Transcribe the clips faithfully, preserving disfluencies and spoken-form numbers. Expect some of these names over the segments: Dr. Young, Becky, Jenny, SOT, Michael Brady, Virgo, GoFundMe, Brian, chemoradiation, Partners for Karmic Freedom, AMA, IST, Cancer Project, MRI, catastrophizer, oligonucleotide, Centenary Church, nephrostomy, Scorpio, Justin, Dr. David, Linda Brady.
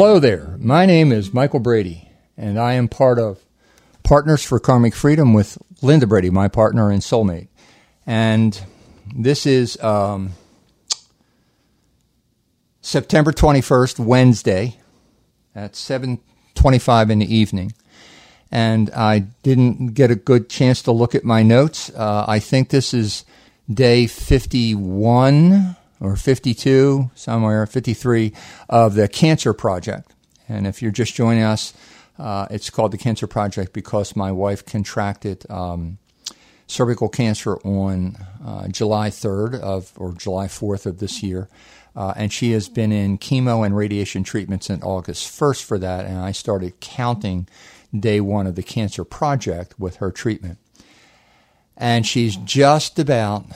Hello there. My name is Michael Brady, and I am part of Partners for Karmic Freedom with Linda Brady, my partner and soulmate. And this is um, September twenty-first, Wednesday, at seven twenty-five in the evening. And I didn't get a good chance to look at my notes. Uh, I think this is day fifty-one or fifty-two, somewhere, fifty-three, of the Cancer Project. And if you're just joining us, uh, it's called the Cancer Project because my wife contracted um, cervical cancer on uh, July third of or July fourth of this year. Uh, and she has been in chemo and radiation treatments in August first for that. And I started counting day one of the Cancer Project with her treatment. And she's just about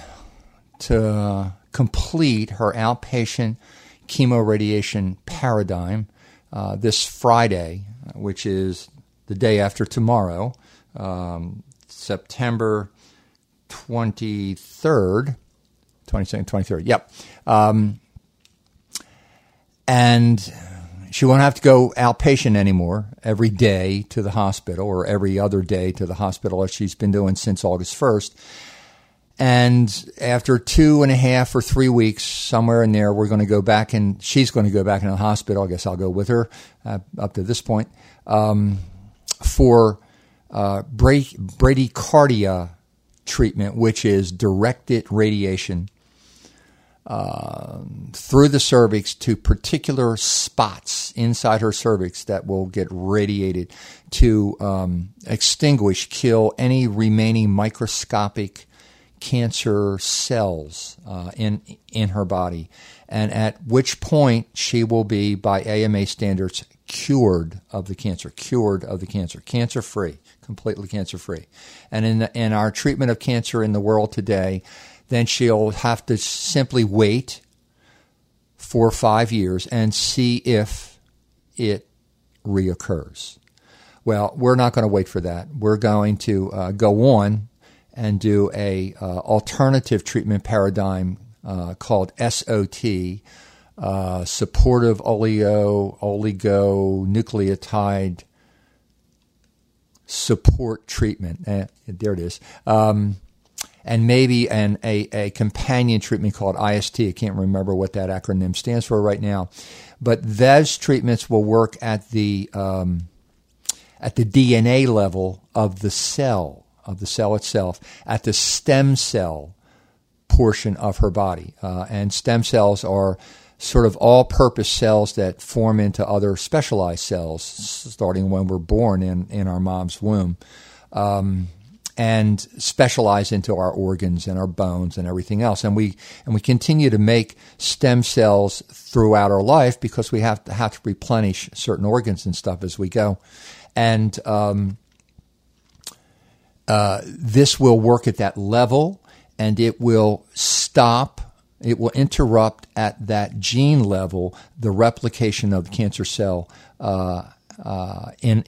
to uh, complete her outpatient chemoradiation paradigm uh, this Friday, which is the day after tomorrow, um, September twenty-third, twenty-second, twenty-third, yep. Um, and she won't have to go outpatient anymore every day to the hospital or every other day to the hospital as she's been doing since August first. And after two and a half or three weeks, somewhere in there, we're going to go back and she's going to go back into the hospital. I guess I'll go with her uh, up to this point um, for uh, bradycardia treatment, which is directed radiation Uh, through the cervix to particular spots inside her cervix that will get radiated to um, extinguish, kill any remaining microscopic cancer cells uh, in in her body, and at which point she will be, by A M A standards, cured of the cancer, cured of the cancer, cancer-free, completely cancer-free. And in, the, in our treatment of cancer in the world today, then she'll have to simply wait for five years and see if it reoccurs. Well, we're not going to wait for that. We're going to uh, go on and do a uh, alternative treatment paradigm uh, called S O T, uh, supportive oleo oligonucleotide support treatment. Eh, there it is. Um, and maybe an, a, a companion treatment called I S T. I can't remember what that acronym stands for right now. But those treatments will work at the um, at the D N A level of the cell, of the cell itself, at the stem cell portion of her body. Uh, and stem cells are sort of all-purpose cells that form into other specialized cells, starting when we're born in, in our mom's womb. Um and specialize into our organs and our bones and everything else. And we and we continue to make stem cells throughout our life because we have to, have to replenish certain organs and stuff as we go. And um, uh, this will work at that level, and it will stop, it will interrupt at that gene level the replication of the cancer cell uh, uh, in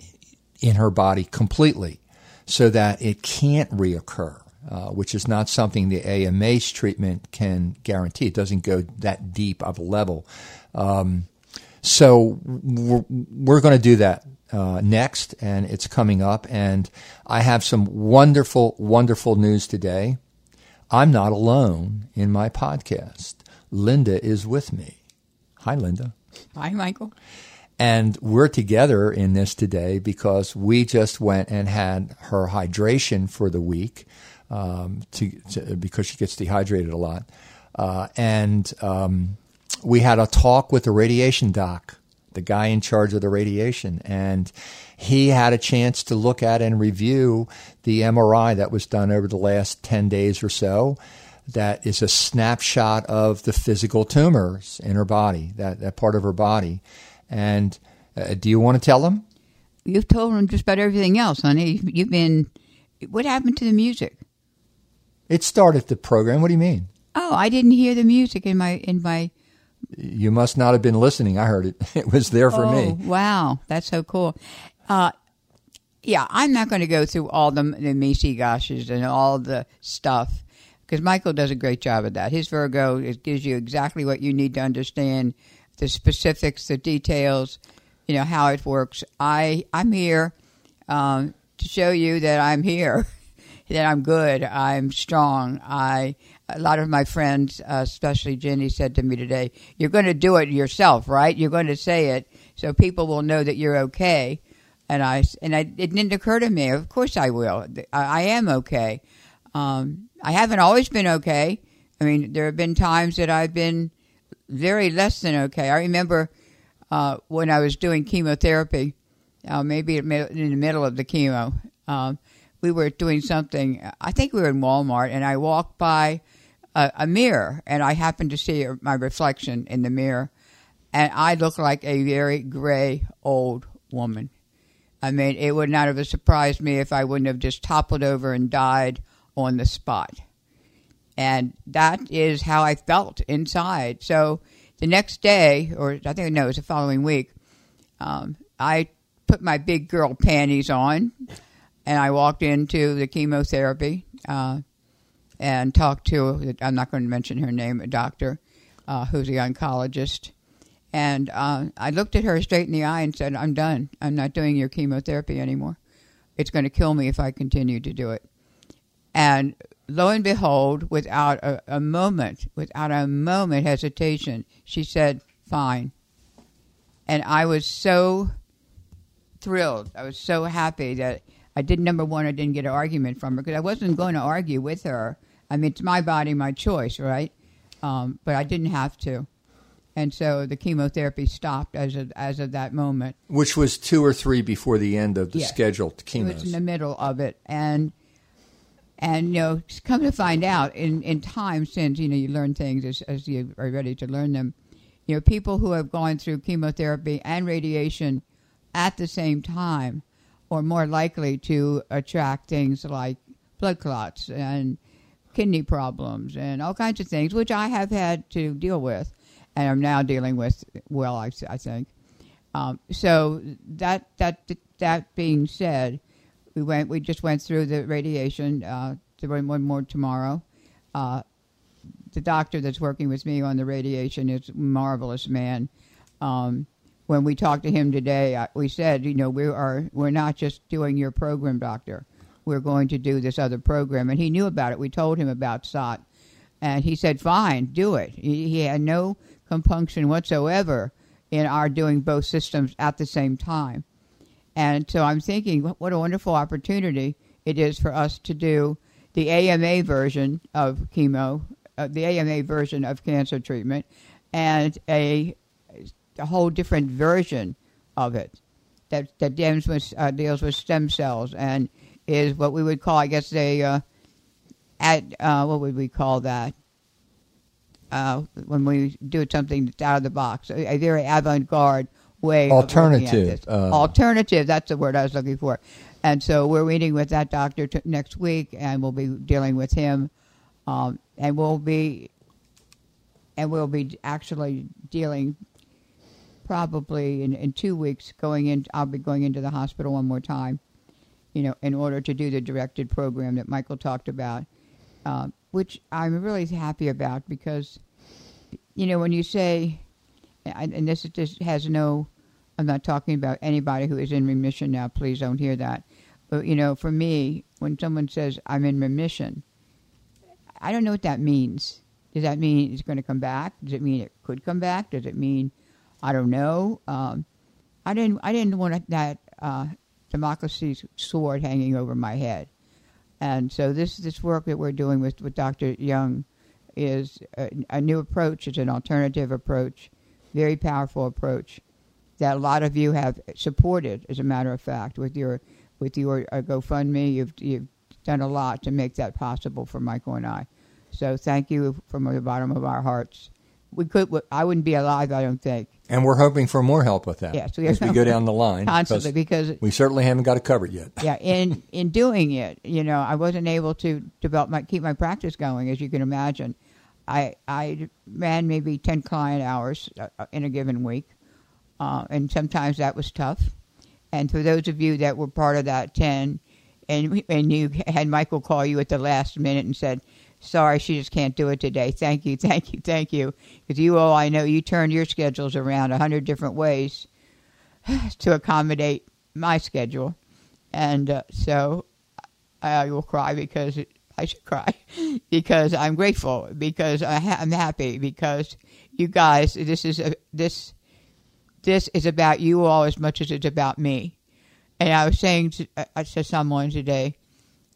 in her body completely, so that it can't reoccur, uh, which is not something the A M A's treatment can guarantee. It doesn't go that deep of a level. Um, so we're, we're going to do that uh, next, and it's coming up. And I have some wonderful, wonderful news today. I'm not alone in my podcast. Linda is with me. Hi, Linda. Hi, Michael. And we're together in this today because we just went and had her hydration for the week um, to, to, because she gets dehydrated a lot. Uh, and um, we had a talk with the radiation doc, the guy in charge of the radiation. And he had a chance to look at and review the M R I that was done over the last ten days or so. That is a snapshot of the physical tumors in her body, that, that part of her body. And uh, do you want to tell them? You've told them just about everything else, honey. You've been. What happened to the music? It started the program. What do you mean? Oh, I didn't hear the music in my in my. You must not have been listening. I heard it. It was there for oh, me. Wow, that's so cool. Uh, yeah, I'm not going to go through all the the Macy Goshes and all the stuff because Michael does a great job of that. His Virgo, it gives you exactly what you need to understand. The specifics, the details, you know, how it works. I, I'm here um, to show you that I'm here, that I'm good, I'm strong. I a lot of my friends, uh, especially Jenny, said to me today, you're going to do it yourself, right? You're going to say it so people will know that you're okay. And I and I, it didn't occur to me, of course I will. I, I am okay. Um, I haven't always been okay. I mean, there have been times that I've been very less than okay. I remember uh, when I was doing chemotherapy, uh, maybe in the middle of the chemo, um, we were doing something. I think we were in Walmart, and I walked by a, a mirror, and I happened to see my reflection in the mirror, and I looked like a very gray old woman. I mean, it would not have surprised me if I wouldn't have just toppled over and died on the spot. And that is how I felt inside. So the next day, or I think, no, it was the following week, um, I put my big girl panties on, and I walked into the chemotherapy uh, and talked to, I'm not going to mention her name, a doctor uh, who's the oncologist. And uh, I looked at her straight in the eye and said, I'm done. I'm not doing your chemotherapy anymore. It's going to kill me if I continue to do it. And lo and behold, without a, a moment, without a moment hesitation, she said, fine. And I was so thrilled. I was so happy that I did, number one, I didn't get an argument from her because I wasn't going to argue with her. I mean, it's my body, my choice, right? Um, but I didn't have to. And so the chemotherapy stopped as of, as of that moment. Which was two or three before the end of the yes. scheduled chemo. It was in the middle of it. And... And, you know, come to find out, in, in time since, you know, you learn things as, as you are ready to learn them, you know, people who have gone through chemotherapy and radiation at the same time are more likely to attract things like blood clots and kidney problems and all kinds of things, which I have had to deal with and I'm now dealing with, well, I, I think. Um, so that that that being said, We went. We just went through the radiation. Uh, one more tomorrow. Uh, the doctor that's working with me on the radiation is a marvelous man. Um, when we talked to him today, I, we said, you know, we are we're not just doing your program, doctor. We're going to do this other program, and he knew about it. We told him about S O T, and he said, "Fine, do it." He, he had no compunction whatsoever in our doing both systems at the same time. And so I'm thinking, what a wonderful opportunity it is for us to do the A M A version of chemo, uh, the A M A version of cancer treatment, and a, a whole different version of it that that deals with, uh, deals with stem cells and is what we would call, I guess, a uh, ad, uh, what would we call that uh, when we do something that's out of the box, a, a very avant-garde. Way alternative uh, alternative that's the word I was looking for. And so we're meeting with that doctor t- next week, and we'll be dealing with him, um and we'll be and we'll be actually dealing probably in, in two weeks going in. I'll be going into the hospital one more time, you know, in order to do the directed program that Michael talked about, um which I'm really happy about, because, you know, when you say, and this just has no, I'm not talking about anybody who is in remission now. Please don't hear that. But, you know, for me, when someone says I'm in remission, I don't know what that means. Does that mean it's going to come back? Does it mean it could come back? Does it mean, I don't know. Um, I didn't I didn't want that uh, democracy's sword hanging over my head. And so this this work that we're doing with, with Doctor Young is a, a new approach. It's an alternative approach. Very powerful approach that a lot of you have supported, as a matter of fact, with your with your uh, GoFundMe. You've you've done a lot to make that possible for Michael and I. So thank you from the bottom of our hearts. We could I wouldn't be alive, I don't think. And we're hoping for more help with that. Yes, we as we go down the line constantly, because we certainly haven't got it covered yet. Yeah, in in doing it, you know, I wasn't able to develop my keep my practice going, as you can imagine. I I ran maybe ten client hours in a given week, uh, and sometimes that was tough. And for those of you that were part of that ten, and and you had Michael call you at the last minute and said, sorry, she just can't do it today. Thank you, thank you, thank you. Because you all, I know, you turned your schedules around a hundred different ways to accommodate my schedule. And uh, so I will cry because it, I should cry because I'm grateful, because I ha- I'm happy, because you guys, this is a, this this is about you all as much as it's about me. And I was saying to, I said someone today,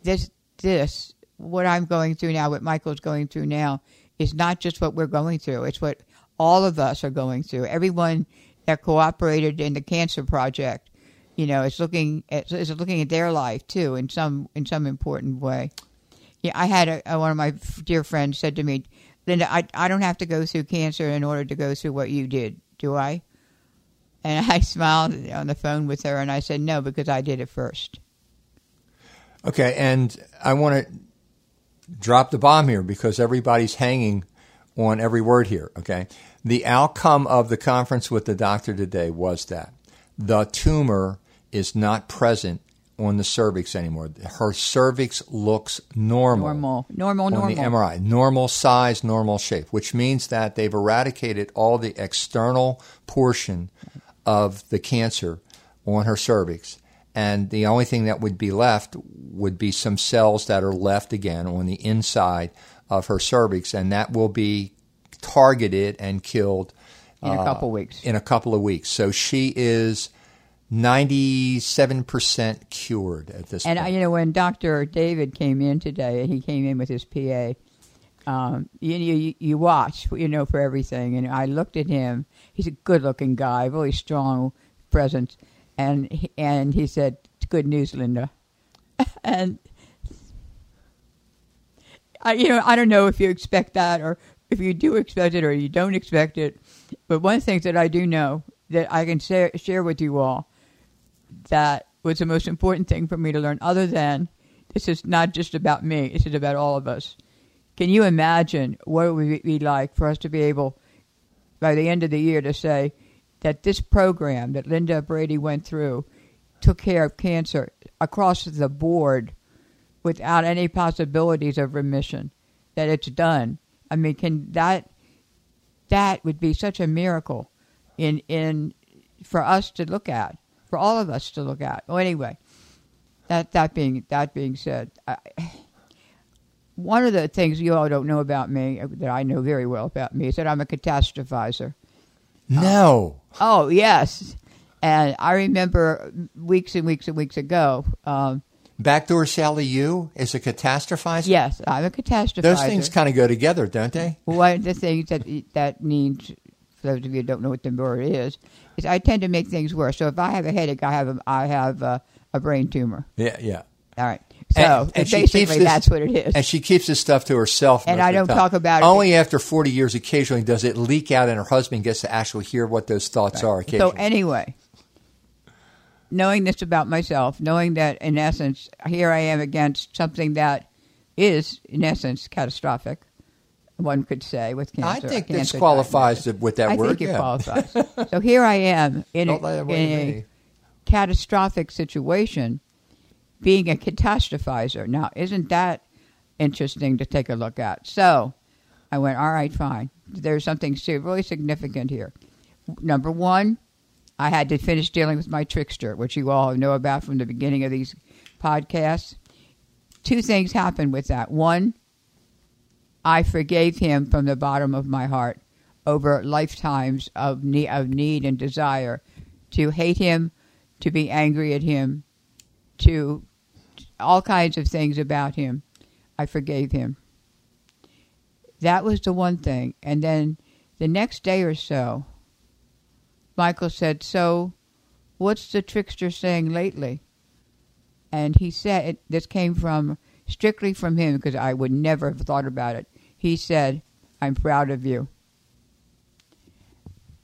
this this what I'm going through now, what Michael's going through now, is not just what we're going through. It's what all of us are going through. Everyone that cooperated in the Cancer Project, you know, is looking at, is looking at their life too in some in some important way. Yeah, I had a, a, one of my dear friends said to me, Linda, I, I don't have to go through cancer in order to go through what you did, do I? And I smiled on the phone with her, and I said, no, because I did it first. Okay, and I want to drop the bomb here because everybody's hanging on every word here, okay? The outcome of the conference with the doctor today was that the tumor is not present on the cervix anymore. Her cervix looks normal. Normal, normal, normal. On the M R I, normal size, normal shape, which means that they've eradicated all the external portion of the cancer on her cervix. And the only thing that would be left would be some cells that are left again on the inside of her cervix, and that will be targeted and killed in a uh, couple weeks. In a couple of weeks. So she is ninety-seven percent cured at this and point. And, you know, when Doctor David came in today, and he came in with his P A, um, you, you you watch, you know, for everything. And I looked at him. He's a good-looking guy, really strong presence. And he, and he said, good news, Linda. And, I, you know, I don't know if you expect that or if you do expect it or you don't expect it. But one thing that I do know that I can share, share with you all, that was the most important thing for me to learn, other than this is not just about me, this is about all of us. Can you imagine what it would be like for us to be able, by the end of the year, to say that this program that Linda Brady went through took care of cancer across the board without any possibilities of remission, that it's done? I mean, can that, that would be such a miracle in in for us to look at, for all of us to look at. Well, anyway, that that being that being said, I, one of the things you all don't know about me that I know very well about me is that I'm a catastrophizer. No. Um, oh yes, and I remember weeks and weeks and weeks ago. Um, Backdoor Sally Yu is a catastrophizer? Yes, I'm a catastrophizer. Those things kind of go together, don't they? One of the things that that means, for those of you who don't know what the word is, is I tend to make things worse. So if I have a headache, I have a, I have a, a brain tumor. Yeah, yeah. All right. So and, and basically this, that's what it is. And she keeps this stuff to herself. And I don't talk about it. Only after forty years occasionally does it leak out, and her husband gets to actually hear what those thoughts right. are occasionally. So anyway, knowing this about myself, knowing that in essence, here I am against something that is in essence catastrophic, one could say, with cancer. I think this qualifies diagnosis. With that I word. I think it yeah. qualifies. So here I am in Don't a, in a catastrophic situation, being a catastrophizer. Now, isn't that interesting to take a look at? So I went, all right, fine. There's something really significant here. Number one, I had to finish dealing with my trickster, which you all know about from the beginning of these podcasts. Two things happened with that. One, I forgave him from the bottom of my heart over lifetimes of need, of need and desire to hate him, to be angry at him, to all kinds of things about him. I forgave him. That was the one thing. And then the next day or so, Michael said, so what's the trickster saying lately? And he said, this came from strictly from him because I would never have thought about it. He said, I'm proud of you.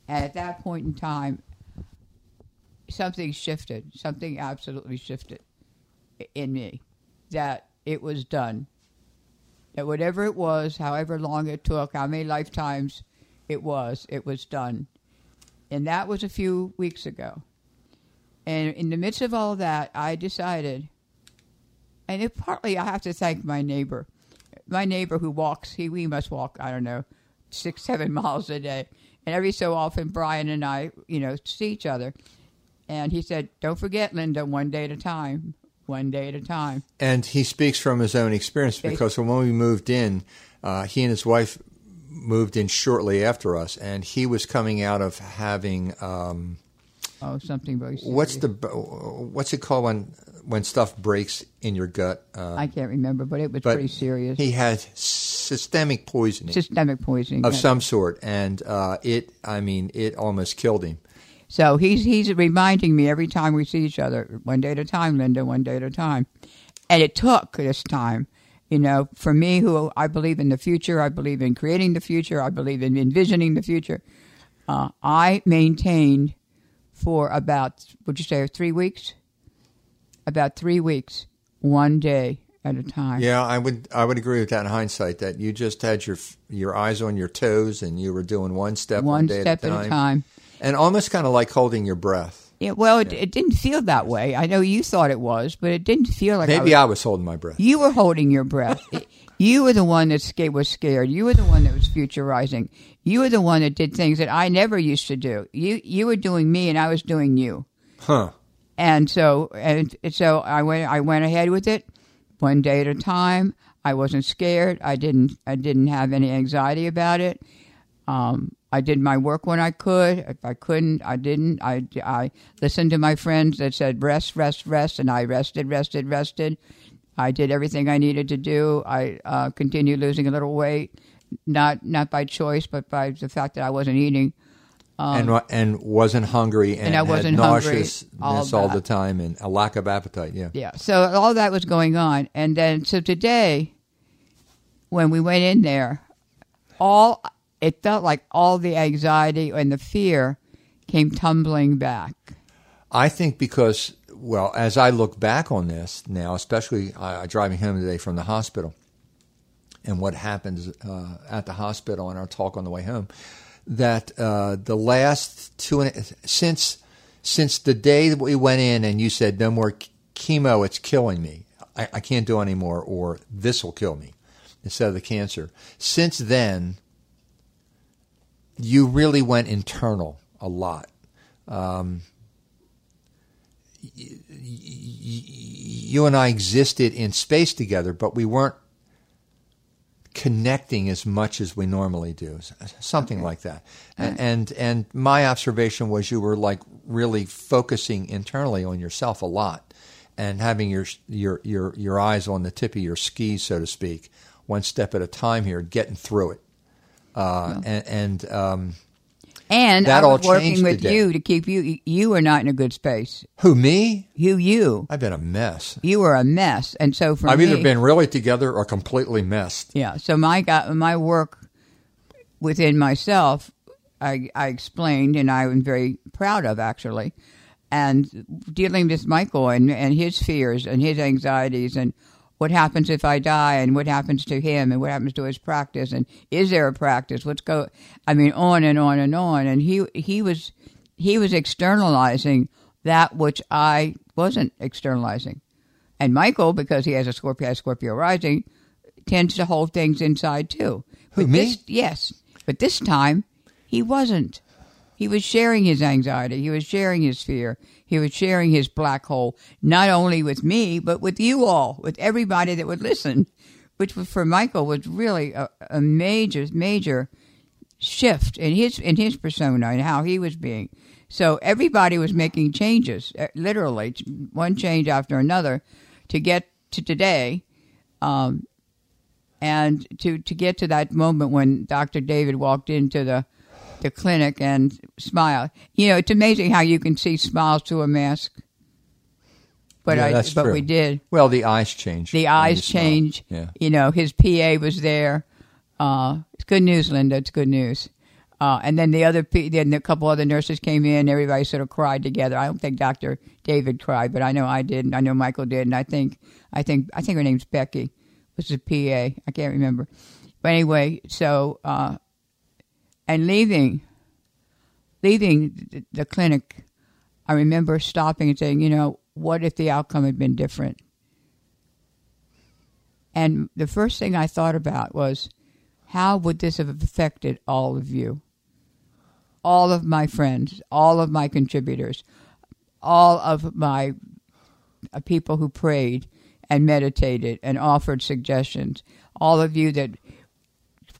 And at that point in time, something shifted. Something absolutely shifted in me. That it was done. That whatever it was, however long it took, how many lifetimes it was, it was done. And that was a few weeks ago. And in the midst of all that, I decided, and it partly I have to thank my neighbor. My neighbor who walks, he we must walk, I don't know, six, seven miles a day. And every so often, Brian and I, you know, see each other. And he said, don't forget, Linda, one day at a time, one day at a time. And he speaks from his own experience because when we moved in, uh, he and his wife moved in shortly after us, and he was coming out of having... Um, oh, something very serious. What's, the, what's it called when, when stuff breaks in your gut? Um, I can't remember, but it was but pretty serious. He had systemic poisoning. Systemic poisoning. Of yes. some sort, and uh, it, I mean, it almost killed him. So he's he's reminding me every time we see each other, one day at a time, Linda, one day at a time. And it took this time, you know, for me, who I believe in the future, I believe in creating the future, I believe in envisioning the future. Uh, I maintained for about, would you say, three weeks? About three weeks, one day at a time. Yeah, I would I would agree with that in hindsight, that you just had your your eyes on your toes and you were doing one step one, one day step at a time. At a time. And almost kind of like holding your breath. Yeah, well, it, yeah. it didn't feel that way. I know you thought it was, but it didn't feel like. Maybe I was, I was holding my breath. You were holding your breath. You were the one that was scared. You were the one that was futurizing. You were the one that did things that I never used to do. You you were doing me, and I was doing you. Huh. And so and so I went I went ahead with it, one day at a time. I wasn't scared. I didn't I didn't have any anxiety about it. Um. I did my work when I could. If I couldn't, I didn't. I, I listened to my friends that said, rest, rest, rest, and I rested, rested, rested. I did everything I needed to do. I uh, continued losing a little weight, not not by choice, but by the fact that I wasn't eating. Um, and and wasn't hungry and, and I wasn't had nauseousness all, all the time and a lack of appetite, yeah. Yeah, so all that was going on. And then, so today, when we went in there, all... It felt like all the anxiety and the fear came tumbling back. I think because, well, as I look back on this now, especially uh, driving home today from the hospital and what happens uh, at the hospital and our talk on the way home, that uh, the last two and since since the day that we went in and you said, no more chemo, it's killing me. I, I can't do anymore, or this will kill me instead of the cancer. Since then... You really went internal a lot. Um, y- y- you and I existed in space together, but we weren't connecting as much as we normally do, something okay. like that. And, and and my observation was you were like really focusing internally on yourself a lot, and having your your your your eyes on the tip of your skis, so to speak, one step at a time here, getting through it. Uh, yeah. And and, um, and that I was all working with today. You to keep you. You were not in a good space. Who, me? Who, you? I've been a mess. You were a mess, and so for I've me, either been really together or completely messed. Yeah. So my got my work within myself. I I explained, and I am very proud of actually, and dealing with Michael and and his fears and his anxieties and. What happens if I die, and what happens to him, and what happens to his practice, and is there a practice? Let's go. I mean, on and on and on. And he he was he was externalizing that which I wasn't externalizing. And Michael, because he has a Scorpio, has Scorpio rising, tends to hold things inside too. Who, but me? This, yes, but this time he wasn't. He was sharing his anxiety. He was sharing his fear. He was sharing his black hole, not only with me, but with you all, with everybody that would listen, which was, for Michael was really a, a major, major shift in his in his persona and how he was being. So everybody was making changes, literally, one change after another, to get to today um, and to, to get to that moment when Doctor David walked into the the clinic and smile. You know, it's amazing how you can see smiles through a mask. But yeah, I, that's but true. We did. Well, the eyes change. The eyes change. Yeah. You know, his P A was there. Uh, it's good news, Linda. It's good news. Uh, and then the other, P, then a couple other nurses came in. Everybody sort of cried together. I don't think Doctor David cried, but I know I did, and I know Michael did, and I think, I think, I think her name's Becky. Was the P A? I can't remember. But anyway, so. Uh, And leaving, leaving the clinic, I remember stopping and saying, you know, what if the outcome had been different? And the first thing I thought about was, how would this have affected all of you? All of my friends, all of my contributors, all of my uh, people who prayed and meditated and offered suggestions, all of you that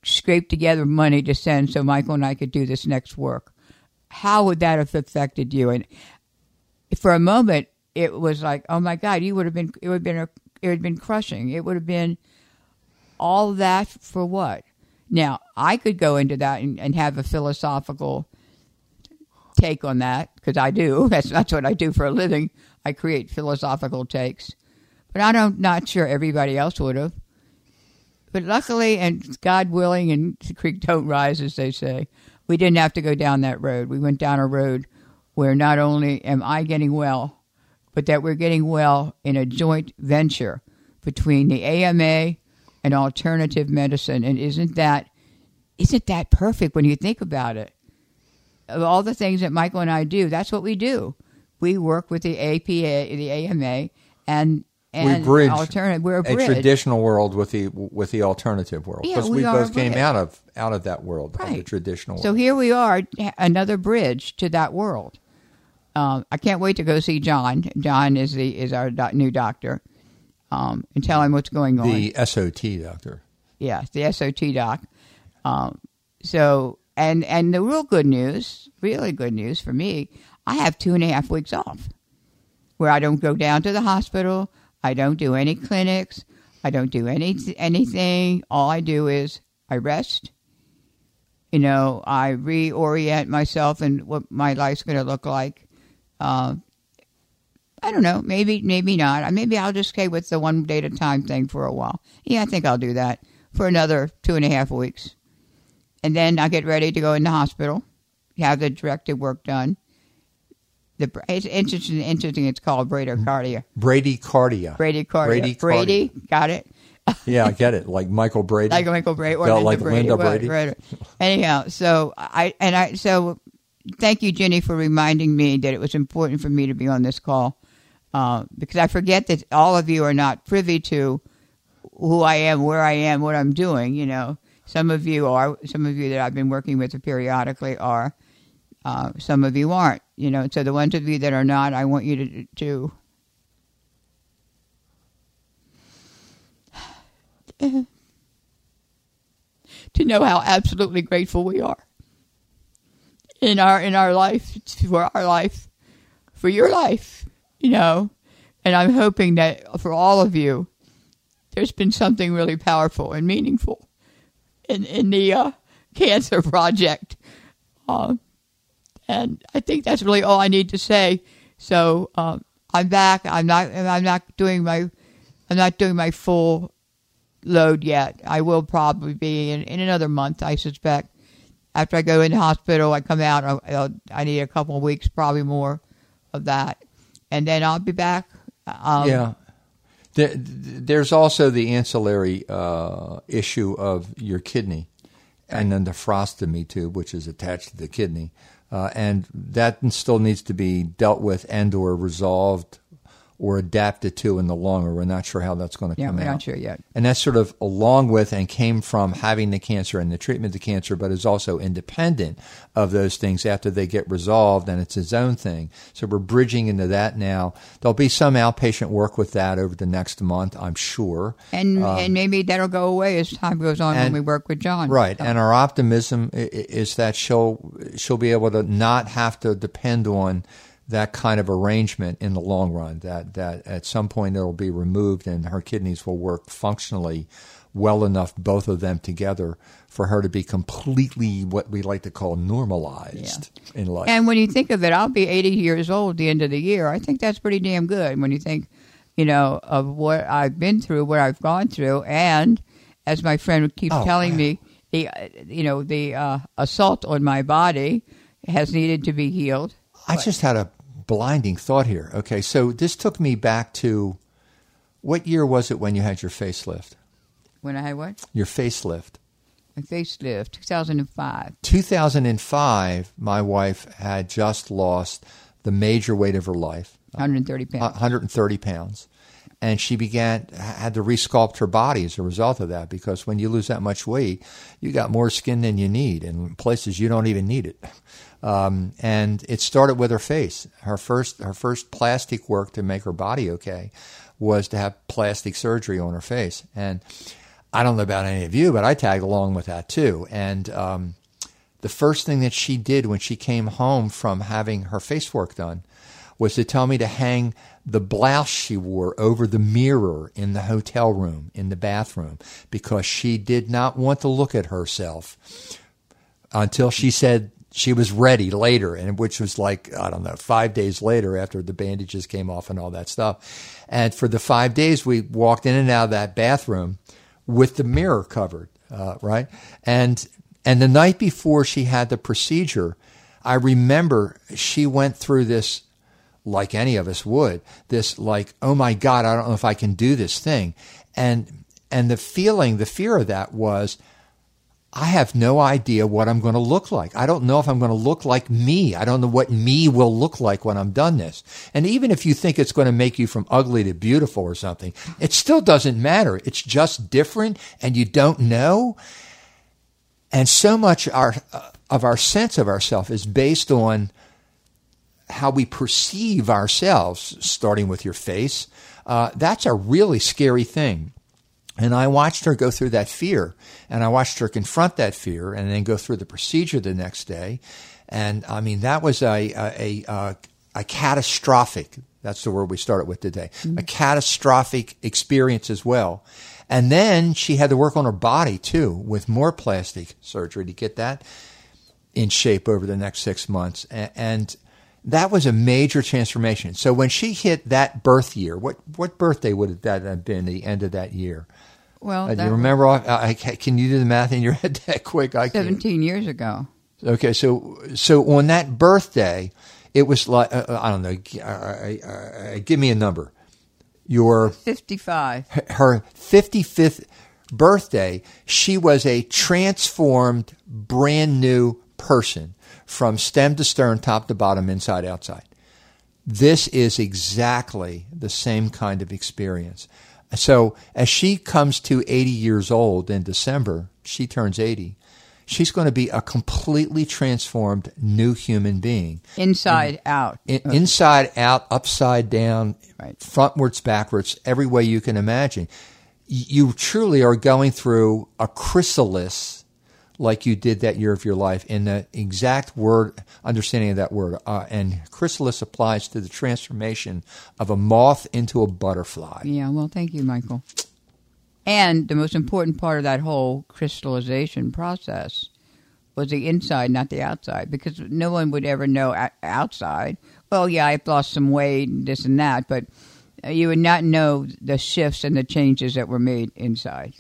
scraped together money to send so Michael and I could do this next work. How would that have affected you? And for a moment, it was like, oh my God, you would have been, it would have been, a, it would have been crushing. It would have been all that for what? Now, I could go into that and, and have a philosophical take on that, because I do. That's, that's what I do for a living. I create philosophical takes. But I don't, not sure everybody else would have. But luckily, and God willing, and the creek don't rise, as they say, we didn't have to go down that road. We went down a road where not only am I getting well, but that we're getting well in a joint venture between the A M A and alternative medicine. And isn't that, isn't that perfect when you think about it? Of all the things that Michael and I do, that's what we do. We work with the A P A, the A M A, and and we bridge alternative. We're a, bridge. a traditional world with the with the alternative world, because yeah, we, we both came out of out of that world, right. of the traditional. So world. Here we are, another bridge to that world. Um, I can't wait to go see John. John is the is our do- new doctor, um, and tell him what's going on. The S O T doctor. Yes, the S O T doc. Um, so. And and the real good news, really good news for me, I have two and a half weeks off where I don't go down to the hospital. I don't do any clinics. I don't do any anything. All I do is I rest. You know, I reorient myself and what my life's going to look like. Uh, I don't know. Maybe, maybe not. Maybe I'll just stay with the one day at a time thing for a while. Yeah, I think I'll do that for another two and a half weeks. And then I get ready to go in the hospital, have the directed work done. The It's interesting. Interesting. It's called bradycardia. Bradycardia. Bradycardia. Bradycardia. Brady. Got it? Yeah, I get it. Like Michael Brady. Like Michael Brady. Or Linda like Brady. Linda Brady. Well, anyhow, so I and I so thank you, Jenny, for reminding me that it was important for me to be on this call, uh, because I forget that all of you are not privy to who I am, where I am, what I'm doing. You know. Some of you are, some of you that I've been working with periodically are, uh, some of you aren't, you know, so the ones of you that are not, I want you to, to to know how absolutely grateful we are in our, in our life, for our life, for your life, you know, and I'm hoping that for all of you, there's been something really powerful and meaningful in in the uh, Cancer Project. Um, and I think that's really all I need to say. So um, I'm back. I'm not. I'm not doing my. I'm not doing my full load yet. I will probably be in, in another month, I suspect. After I go in the hospital, I come out. I'll, I'll, I need a couple of weeks, probably more, of that, and then I'll be back. Um, yeah. There's also the ancillary uh, issue of your kidney and then the nephrostomy tube, which is attached to the kidney. Uh, and that still needs to be dealt with and or resolved or adapted to in the long run. We're not sure how that's going to yeah, come out. Yeah, we're not sure yet. And that's sort of along with and came from having the cancer and the treatment of the cancer, but is also independent of those things after they get resolved, and it's its own thing. So we're bridging into that now. There'll be some outpatient work with that over the next month, I'm sure. And um, and maybe that'll go away as time goes on and, when we work with John. Right, so. And our optimism is that she'll she'll be able to not have to depend on that kind of arrangement in the long run, that, that at some point it'll be removed and her kidneys will work functionally well enough, both of them together, for her to be completely what we like to call normalized yeah. in life. And when you think of it, I'll be eighty years old at the end of the year. I think that's pretty damn good when you think, you know, of what I've been through, what I've gone through, and as my friend keeps oh, telling wow. me, the you know, the uh, assault on my body has needed to be healed. I just had a blinding thought here. Okay, so this took me back to, what year was it when you had your facelift? When I had what? Your facelift. My facelift, two thousand five. two thousand five, my wife had just lost the major weight of her life. one hundred thirty pounds. Uh, one hundred thirty pounds. And she began, had to resculpt her body as a result of that, because when you lose that much weight, you got more skin than you need in places you don't even need it. Um, and it started with her face. Her first, her first plastic work to make her body okay was to have plastic surgery on her face. And I don't know about any of you, but I tagged along with that too. And um, the first thing that she did when she came home from having her face work done was to tell me to hang the blouse she wore over the mirror in the hotel room, in the bathroom, because she did not want to look at herself until she said she was ready later, and which was like, I don't know, five days later after the bandages came off and all that stuff. And for the five days, we walked in and out of that bathroom with the mirror covered, uh, right? And and the night before she had the procedure, I remember she went through this, like any of us would, this like, oh my God, I don't know if I can do this thing. And and the feeling, the fear of that was, I have no idea what I'm going to look like. I don't know if I'm going to look like me. I don't know what me will look like when I'm done this. And even if you think it's going to make you from ugly to beautiful or something, it still doesn't matter. It's just different and you don't know. And so much our uh, of our sense of ourselves is based on how we perceive ourselves, starting with your face. Uh, that's a really scary thing. And I watched her go through that fear, and I watched her confront that fear and then go through the procedure the next day. And I mean, that was a, a, a, a catastrophic, that's the word we started with today, mm-hmm. a catastrophic experience as well. And then she had to work on her body too, with more plastic surgery to get that in shape over the next six months. And, and that was a major transformation. So when she hit that birth year, what, what birthday would that have been, the end of that year? Well, uh, do you remember? Was, I, I, can you do the math in your head that quick? I seventeen can't. Years ago. Okay, so so on that birthday, it was like, uh, I don't know, uh, uh, uh, give me a number. Your fifty-five. Her fifty-fifth birthday, she was a transformed, brand new person. From stem to stern, top to bottom, inside, outside. This is exactly the same kind of experience. So as she comes to eighty years old in December, she turns eighty, she's going to be a completely transformed new human being. Inside in, out. In, okay. Inside out, upside down, right. Frontwards, backwards, every way you can imagine. You truly are going through a chrysalis like you did that year of your life, in the exact word, understanding of that word. Uh, and chrysalis applies to the transformation of a moth into a butterfly. Yeah, well, thank you, Michael. And the most important part of that whole crystallization process was the inside, not the outside, because no one would ever know outside. Well, yeah, I've lost some weight and this and that, but you would not know the shifts and the changes that were made inside.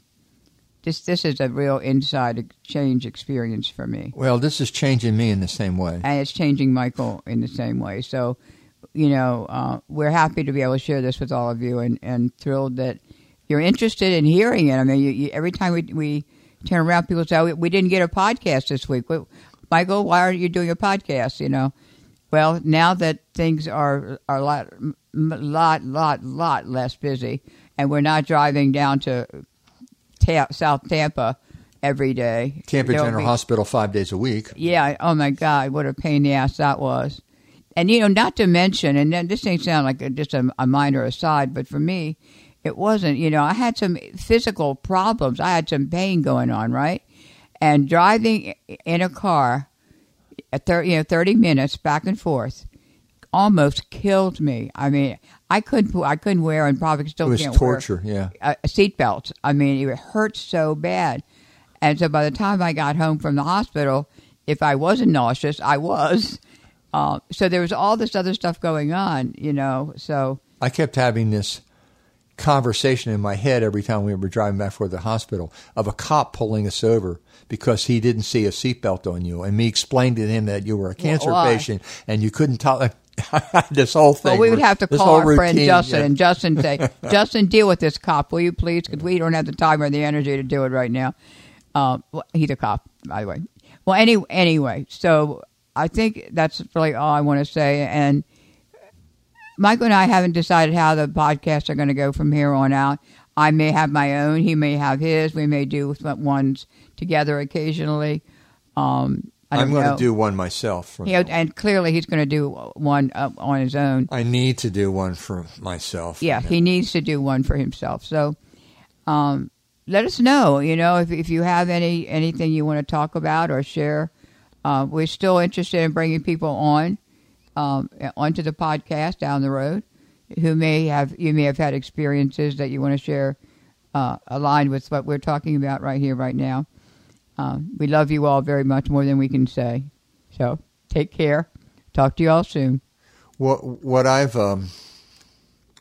This this is a real inside change experience for me. Well, this is changing me in the same way. And it's changing Michael in the same way. So, you know, uh, we're happy to be able to share this with all of you, and, and thrilled that you're interested in hearing it. I mean, you, you, every time we we turn around, people say, we, we didn't get a podcast this week. We, Michael, why aren't you doing a podcast, you know? Well, now that things are, are a lot, lot, lot, lot less busy, and we're not driving down to South Tampa every day. Tampa There'll General be, Hospital five days a week. Yeah. Oh, my God. What a pain in the ass that was. And, you know, not to mention, and this thing sound like a, just a, a minor aside, but for me, it wasn't. You know, I had some physical problems. I had some pain going on, right? And driving in a car, at thirty, you know, thirty minutes back and forth, almost killed me. I mean, I couldn't. I couldn't wear, and probably still can't wear. It was torture. Yeah, a seatbelt. I mean, it hurt so bad. And so, by the time I got home from the hospital, if I wasn't nauseous, I was. Uh, so there was all this other stuff going on, you know. So I kept having this conversation in my head every time we were driving back for the hospital of a cop pulling us over because he didn't see a seatbelt on you, and me explained to him that you were a cancer well, patient and you couldn't talk. This whole thing. Well, we would have to call our friend routine, Justin, yeah. and Justin say, Justin, deal with this cop, will you please? Because we don't have the time or the energy to do it right now. Um, well, he's a cop, by the way. Well, any, anyway, so I think that's really all I want to say. And Michael and I haven't decided how the podcasts are going to go from here on out. I may have my own. He may have his. We may do ones together occasionally. Um, I I'm going to do one myself. For he, and clearly he's going to do one uh, on his own. I need to do one for myself. Yeah, he needs to do one for himself. So um, let us know, you know, if, if you have any anything you want to talk about or share. Uh, we're still interested in bringing people on, um, onto the podcast down the road. Who may have you may have had experiences that you want to share, uh, aligned with what we're talking about right here, right now. Um, we love you all very much, more than we can say. So take care. Talk to you all soon. What what I've um,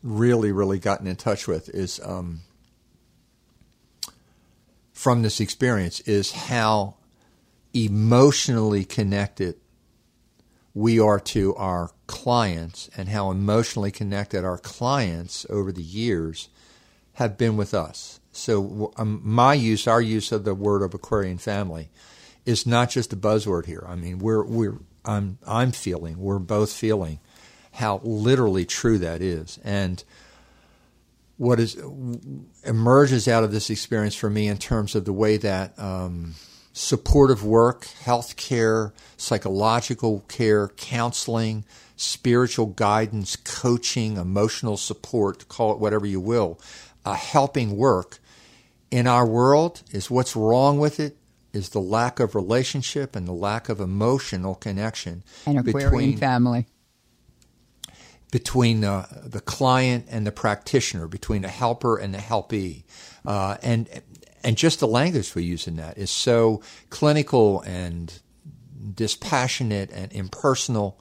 really really gotten in touch with is um, from this experience is how emotionally connected we are to our clients, and how emotionally connected our clients over the years have been with us. So um, my use, our use of the word of Aquarian family is not just a buzzword here. I mean, we're, we're, I'm, I'm feeling, we're both feeling how literally true that is. And what is emerges out of this experience for me in terms of the way that, um, supportive work, health care, psychological care, counseling, spiritual guidance, coaching, emotional support, call it whatever you will, uh, helping work in our world is what's wrong with it is the lack of relationship and the lack of emotional connection. And Aquarian between, family. Between the, the client and the practitioner, between the helper and the helpee. Uh, and And just the language we use in that is so clinical and dispassionate and impersonal.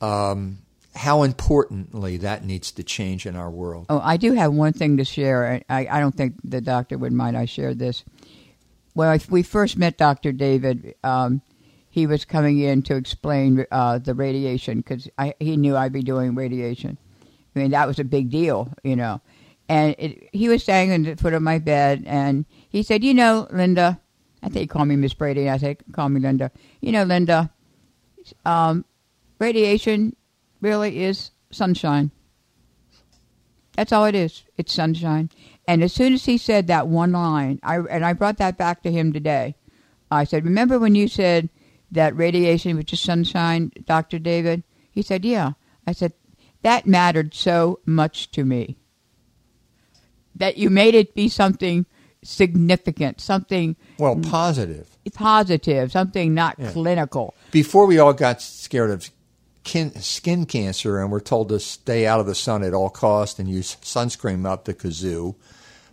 Um, how importantly that needs to change in our world. Oh, I do have one thing to share. I, I don't think the doctor would mind I share this. When we first met Doctor David, um, he was coming in to explain uh, the radiation because he knew I'd be doing radiation. I mean, that was a big deal, you know. And it, he was staying in the foot of my bed, and he said, you know, Linda, I think he called me Miss Brady, I said, call me Linda. You know, Linda, um, radiation really is sunshine. That's all it is. It's sunshine. And as soon as he said that one line, I and I brought that back to him today. I said, remember when you said that radiation was just sunshine, Doctor David? He said, yeah. I said, that mattered so much to me. That you made it be something significant, something... Well, positive. Positive, something not yeah. clinical. Before we all got scared of kin- skin cancer and were told to stay out of the sun at all costs and use sunscreen up the kazoo,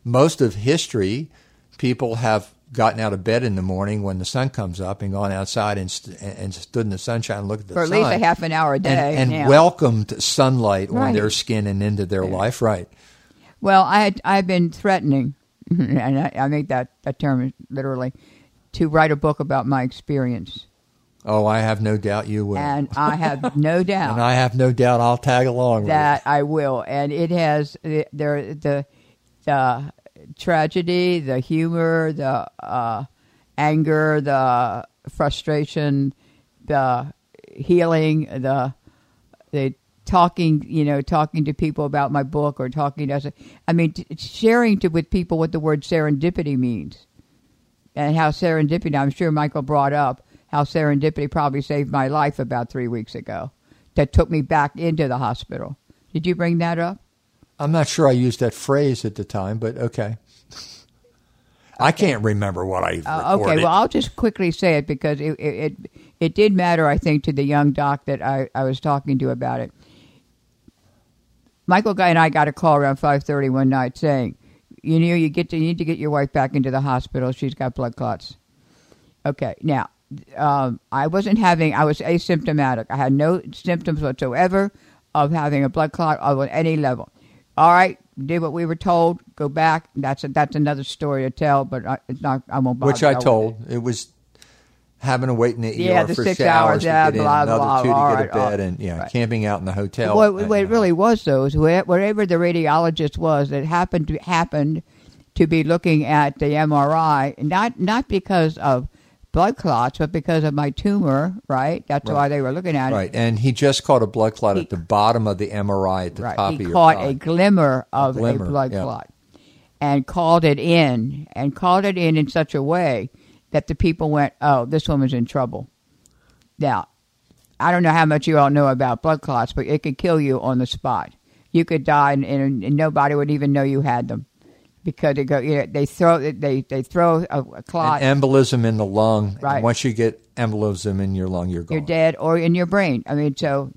most of history, people have gotten out of bed in the morning when the sun comes up and gone outside and st- and stood in the sunshine and looked at the sun. For at sun least a half an hour a day. And, and yeah. welcomed sunlight right. on their skin and into their yeah. life, right. Well, I had, I've been threatening, and I, I make that, that term literally, to write a book about my experience. Oh, I have no doubt you will. And I have no doubt. And I have no doubt I'll tag along with it. That I will. And it has the the, the, the tragedy, the humor, the uh, anger, the frustration, the healing, the the... talking, you know, talking to people about my book or talking to, I mean, t- sharing to with people what the word serendipity means and how serendipity, I'm sure Michael brought up how serendipity probably saved my life about three weeks ago that took me back into the hospital. Did you bring that up? I'm not sure I used that phrase at the time, but okay. I can't remember what I uh, recorded. Okay, well, I'll just quickly say it because it, it, it, it did matter, I think, to the young doc that I, I was talking to about it. Michael and I got a call around five thirty one night saying, you know, you get to, you need to get your wife back into the hospital. She's got blood clots. Okay. Now, um, I wasn't having, I was asymptomatic. I had no symptoms whatsoever of having a blood clot on any level. All right. Did what we were told. Go back. That's a, that's another story to tell, but I, it's not, I won't bother. Which I told. It. it was having to wait in the E R yeah, the for six hours, hours to out, get in, blah, another blah, two blah, to get right, a bed, and yeah, right. camping out in the hotel. What, what and, it really was, though, is wherever the radiologist was that happened to, happened to be looking at the M R I, not not because of blood clots, but because of my tumor, right? That's right. Why they were looking at it. Right, and he just caught a blood clot he, at the bottom of the M R I at the right. top he of your body. He caught a glimmer of a, glimmer, a blood yeah. clot and called it in, and called it in in such a way that the people went, oh, this woman's in trouble. Now, I don't know how much you all know about blood clots, but it could kill you on the spot. You could die, and, and, and nobody would even know you had them. Because they go, you know, they throw they they throw a, a clot, an embolism in the lung. Right. And once you get embolism in your lung, you're gone. You're dead, or in your brain. I mean, so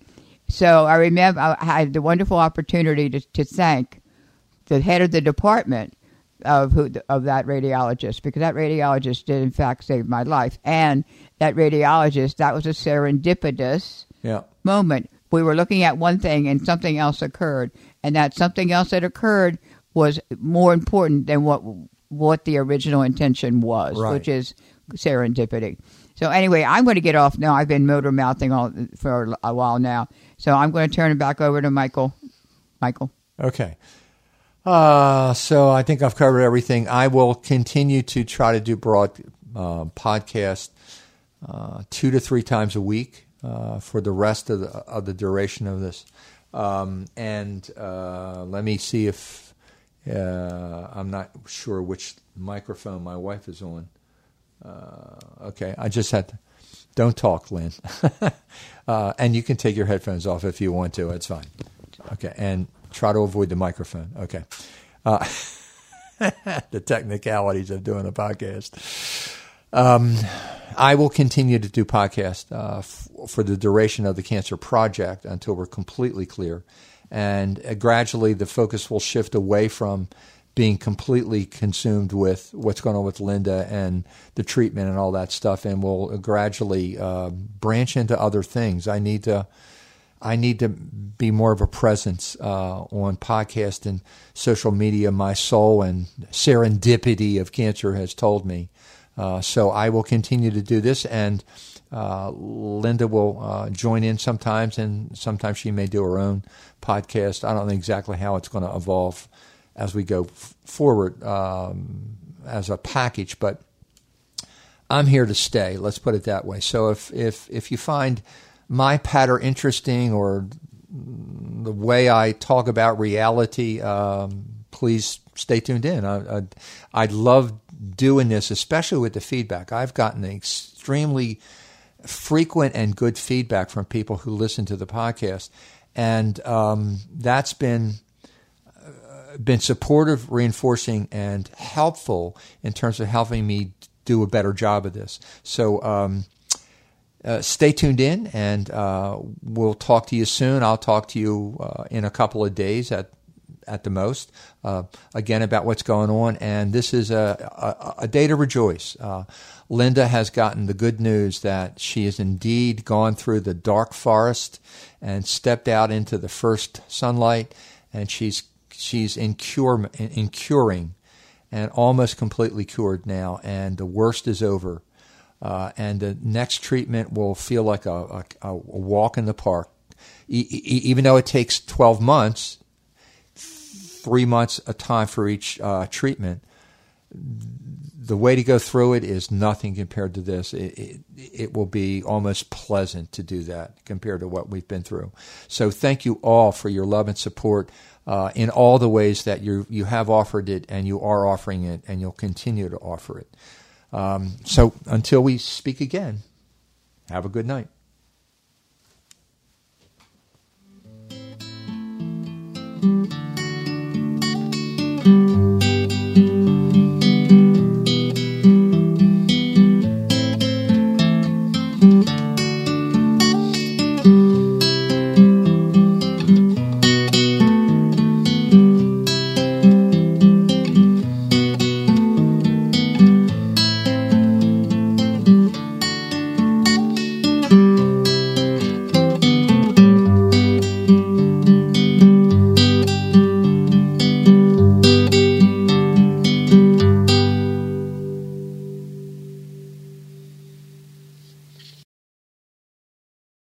so I remember I had the wonderful opportunity to, to thank the head of the department of who of that radiologist, because that radiologist did in fact save my life, and that radiologist that was a serendipitous yeah. moment. We were looking at one thing, and something else occurred, and that something else that occurred was more important than what what the original intention was, right. which is serendipity. So anyway, I'm going to get off now. I've been motor mouthing all for a while now. So I'm going to turn it back over to Michael. Michael. Okay. Uh, so I think I've covered everything. I will continue to try to do broad uh, podcast uh, two to three times a week uh, for the rest of the, of the duration of this. Um, and uh, let me see if... Uh, I'm not sure which microphone my wife is on. Uh, okay, I just had to. Don't talk, Lynn. uh, and you can take your headphones off if you want to. It's fine. Okay, and try to avoid the microphone. Okay. Uh, the technicalities of doing a podcast. Um, I will continue to do podcasts uh, f- for the duration of the Cancer Project until we're completely clear. And uh, gradually the focus will shift away from being completely consumed with what's going on with Linda and the treatment and all that stuff, and we'll gradually uh, branch into other things. I need to I need to be more of a presence uh, on podcast and social media. My soul and serendipity of cancer has told me. Uh, so I will continue to do this, and uh, Linda will uh, join in sometimes, and sometimes she may do her own podcast. I don't know exactly how it's going to evolve as we go f- forward um, as a package, but I'm here to stay. Let's put it that way. So if, if, if you find my patter interesting or the way I talk about reality, um, please stay tuned in. I, I, I love doing this, especially with the feedback. I've gotten extremely frequent and good feedback from people who listen to the podcast. And um, that's been uh, been supportive, reinforcing, and helpful in terms of helping me do a better job of this. So um, uh, stay tuned in, and uh, we'll talk to you soon. I'll talk to you uh, in a couple of days at at the most, uh, again, about what's going on. And this is a, a, a day to rejoice. Uh, Linda has gotten the good news that she has indeed gone through the dark forest and stepped out into the first sunlight, and she's she's in cure in curing, and almost completely cured now, and the worst is over, uh, and the next treatment will feel like a, a, a walk in the park, e- e- even though it takes twelve months, three months a time for each uh, treatment. The way to go through it is nothing compared to this. It, it, it will be almost pleasant to do that compared to what we've been through. So thank you all for your love and support uh, in all the ways that you you have offered it, and you are offering it, and you'll continue to offer it. Um, so until we speak again, have a good night. Mm-hmm.